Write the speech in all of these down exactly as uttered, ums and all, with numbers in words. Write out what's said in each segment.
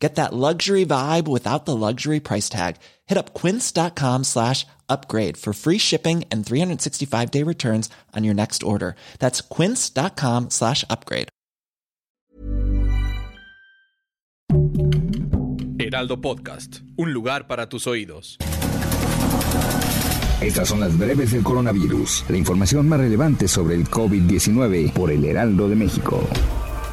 Get that luxury vibe without the luxury price tag. Hit up quince.com slash upgrade for free shipping and three sixty-five day returns on your next order. That's quince.com slash upgrade. Heraldo Podcast, un lugar para tus oídos. Estas son las breves del coronavirus. La información más relevante sobre el COVID diecinueve por el Heraldo de México.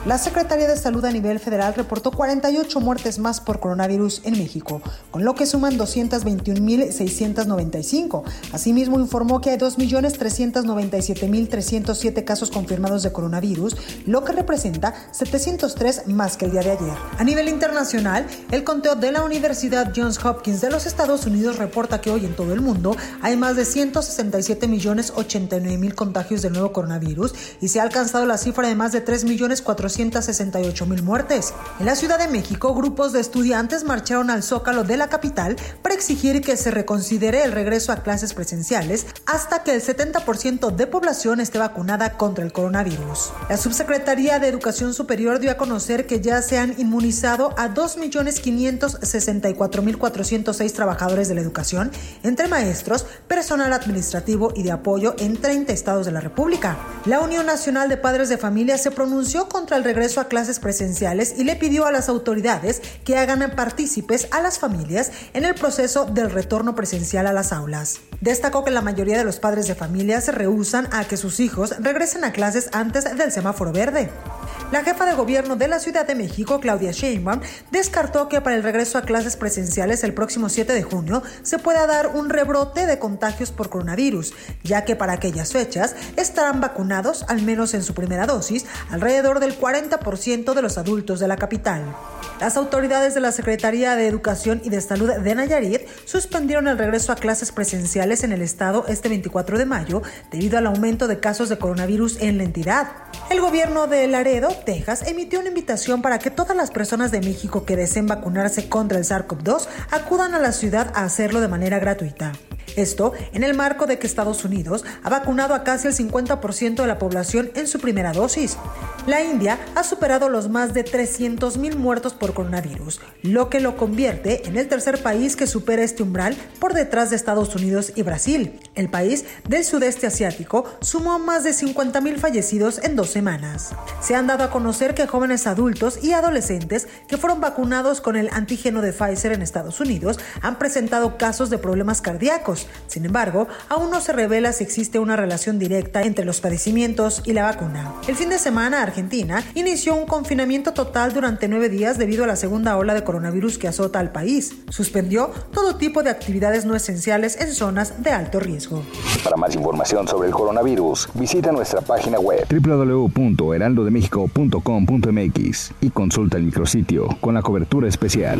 La Secretaría de Salud a nivel federal reportó cuarenta y ocho muertes más por coronavirus en México, con lo que suman doscientos veintiún mil seiscientos noventa y cinco. Asimismo, informó que hay dos millones trescientos noventa y siete mil trescientos siete casos confirmados de coronavirus, lo que representa setecientos tres más que el día de ayer. A nivel internacional, el conteo de la Universidad Johns Hopkins de los Estados Unidos reporta que hoy en todo el mundo hay más de ciento sesenta y siete millones ochenta y nueve mil contagios del nuevo coronavirus y se ha alcanzado la cifra de más de tres millones cuatrocientos sesenta y ocho mil muertes. En la Ciudad de México, grupos de estudiantes marcharon al Zócalo de la capital para exigir que se reconsidere el regreso a clases presenciales hasta que el setenta por ciento de población esté vacunada contra el coronavirus. La Subsecretaría de Educación Superior dio a conocer que ya se han inmunizado a dos millones quinientos sesenta y cuatro mil cuatrocientos seis trabajadores de la educación, entre maestros, personal administrativo y de apoyo en treinta estados de la República. La Unión Nacional de Padres de Familia se pronunció contra el regreso a clases presenciales y le pidió a las autoridades que hagan partícipes a las familias en el proceso del retorno presencial a las aulas. Destacó que la mayoría de los padres de familia se rehúsan a que sus hijos regresen a clases antes del semáforo verde. La jefa de gobierno de la Ciudad de México, Claudia Sheinbaum, descartó que para el regreso a clases presenciales el próximo siete de junio se pueda dar un rebrote de contagios por coronavirus, ya que para aquellas fechas estarán vacunados, al menos en su primera dosis, alrededor del cuarenta por ciento de los adultos de la capital. Las autoridades de la Secretaría de Educación y de Salud de Nayarit suspendieron el regreso a clases presenciales en el estado este veinticuatro de mayo debido al aumento de casos de coronavirus en la entidad. El gobierno de Laredo, Texas, emitió una invitación para que todas las personas de México que deseen vacunarse contra el SARS-CoV dos acudan a la ciudad a hacerlo de manera gratuita. Esto en el marco de que Estados Unidos ha vacunado a casi el cincuenta por ciento de la población en su primera dosis. La India ha superado los más de trescientos mil muertos por coronavirus, lo que lo convierte en el tercer país que supera este umbral por detrás de Estados Unidos y Brasil. El país del sudeste asiático sumó más de cincuenta mil fallecidos en dos semanas. Se han dado a conocer que jóvenes adultos y adolescentes que fueron vacunados con el antígeno de Pfizer en Estados Unidos han presentado casos de problemas cardíacos. Sin embargo, aún no se revela si existe una relación directa entre los padecimientos y la vacuna. El fin de semana, Argentina inició un confinamiento total durante nueve días debido a la segunda ola de coronavirus que azota al país. Suspendió todo tipo de actividades no esenciales en zonas de alto riesgo. Para más información sobre el coronavirus, visita nuestra página web doble u doble u doble u punto heraldo de méxico punto com punto m x y consulta el micrositio con la cobertura especial.